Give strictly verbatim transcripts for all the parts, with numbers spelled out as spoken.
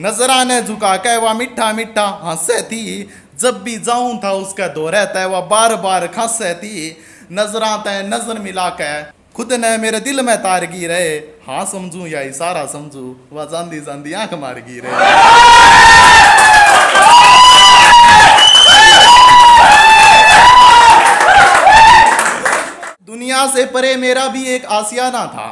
नजराने झुका के वा मिठा मिठा हंसे थी, जब भी जाऊं था उसका दौरे तय वा बार बार खांसे थी। नजरा तय नजर मिला के खुद ने मेरे दिल में तारगी रहे, हाँ समझू या इशारा समझू वह जांदी जांदी आंख मारगी रहे। दुनिया से परे मेरा भी एक आसियाना था,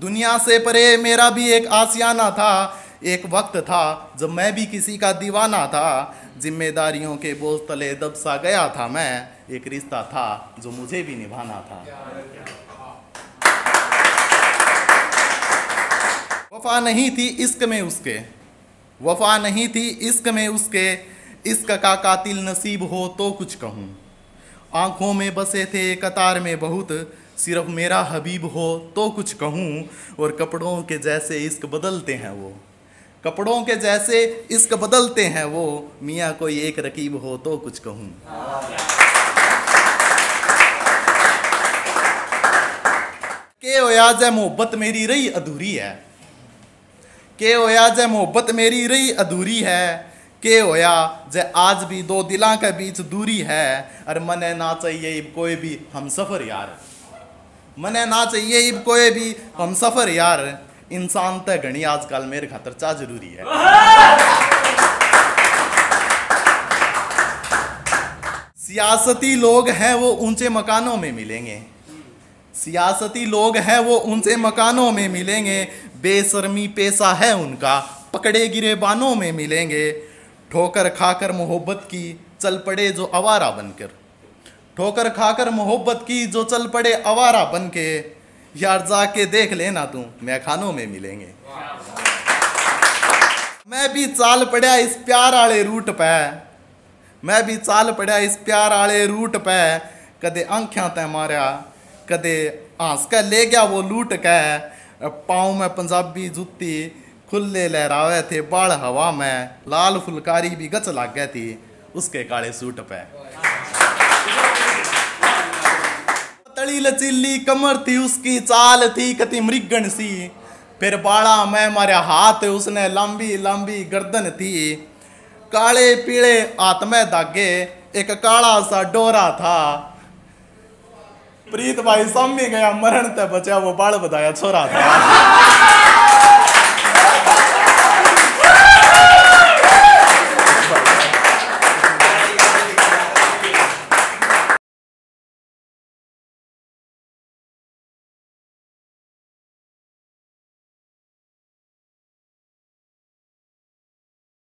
दुनिया से परे मेरा भी एक आसियाना था। एक वक्त था जब मैं भी किसी का दीवाना था, जिम्मेदारियों के बोझ तले दब सा गया था मैं, एक रिश्ता था जो मुझे भी निभाना था। वफा नहीं थी इश्क में उसके, वफा नहीं थी इश्क में उसके, इश्क का कातिल नसीब हो तो कुछ कहूँ। आँखों में बसे थे कतार में बहुत, सिर्फ मेरा हबीब हो तो कुछ कहूँ। और कपड़ों के जैसे इश्क बदलते हैं वो, कपड़ों के जैसे इश्क बदलते हैं वो, मियाँ कोई एक रकीब हो तो कुछ कहूँ। के ओयाज मोहब्बत मेरी रही अधूरी है, के ओयाज मोहब्बत मेरी रही अधूरी है, के होया जे आज भी दो दिला के बीच दूरी है। और मने ना चाहिए इब कोई भी हम सफ़र यार, मने ना चाहिए इब कोई भी हम सफ़र यार, इंसान तो घनी आजकल मेरे खातर चा जरूरी है। सियासती लोग हैं वो ऊंचे मकानों में मिलेंगे, सियासती लोग हैं वो ऊंचे मकानों में मिलेंगे, बेशर्मी पेशा है उनका पकड़े गिरेबानों में मिलेंगे। ठोकर खाकर मोहब्बत की चल पड़े जो आवारा बनकर, ठोकर खाकर मोहब्बत की जो चल पड़े आवारा बनके, यार जाके देख लेना तू मैखानों में मिलेंगे। मैं भी चाल पड़ा इस प्यार आले रूट पे, मैं भी चाल पड़ा इस प्यार आले रूट पे, कदे आंख्या ते मारा कदे आंस का ले गया वो लूट के। पाँव में पंजाबी जूती खुले लहरावे थे बाढ़ हवा में, लाल फुलकारी भी गच लग गई थी उसके काले सूट पे। तली लचीली कमर थी उसकी, चाल थी कति मृगण सी, फिर बाड़ा में मारे हाथ उसने लंबी लंबी गर्दन थी। काले पीले हाथ में दागे एक काला सा डोरा था, प्रीत भाई सामने गया मरण ते बचा वो बाल बदाया छोरा था।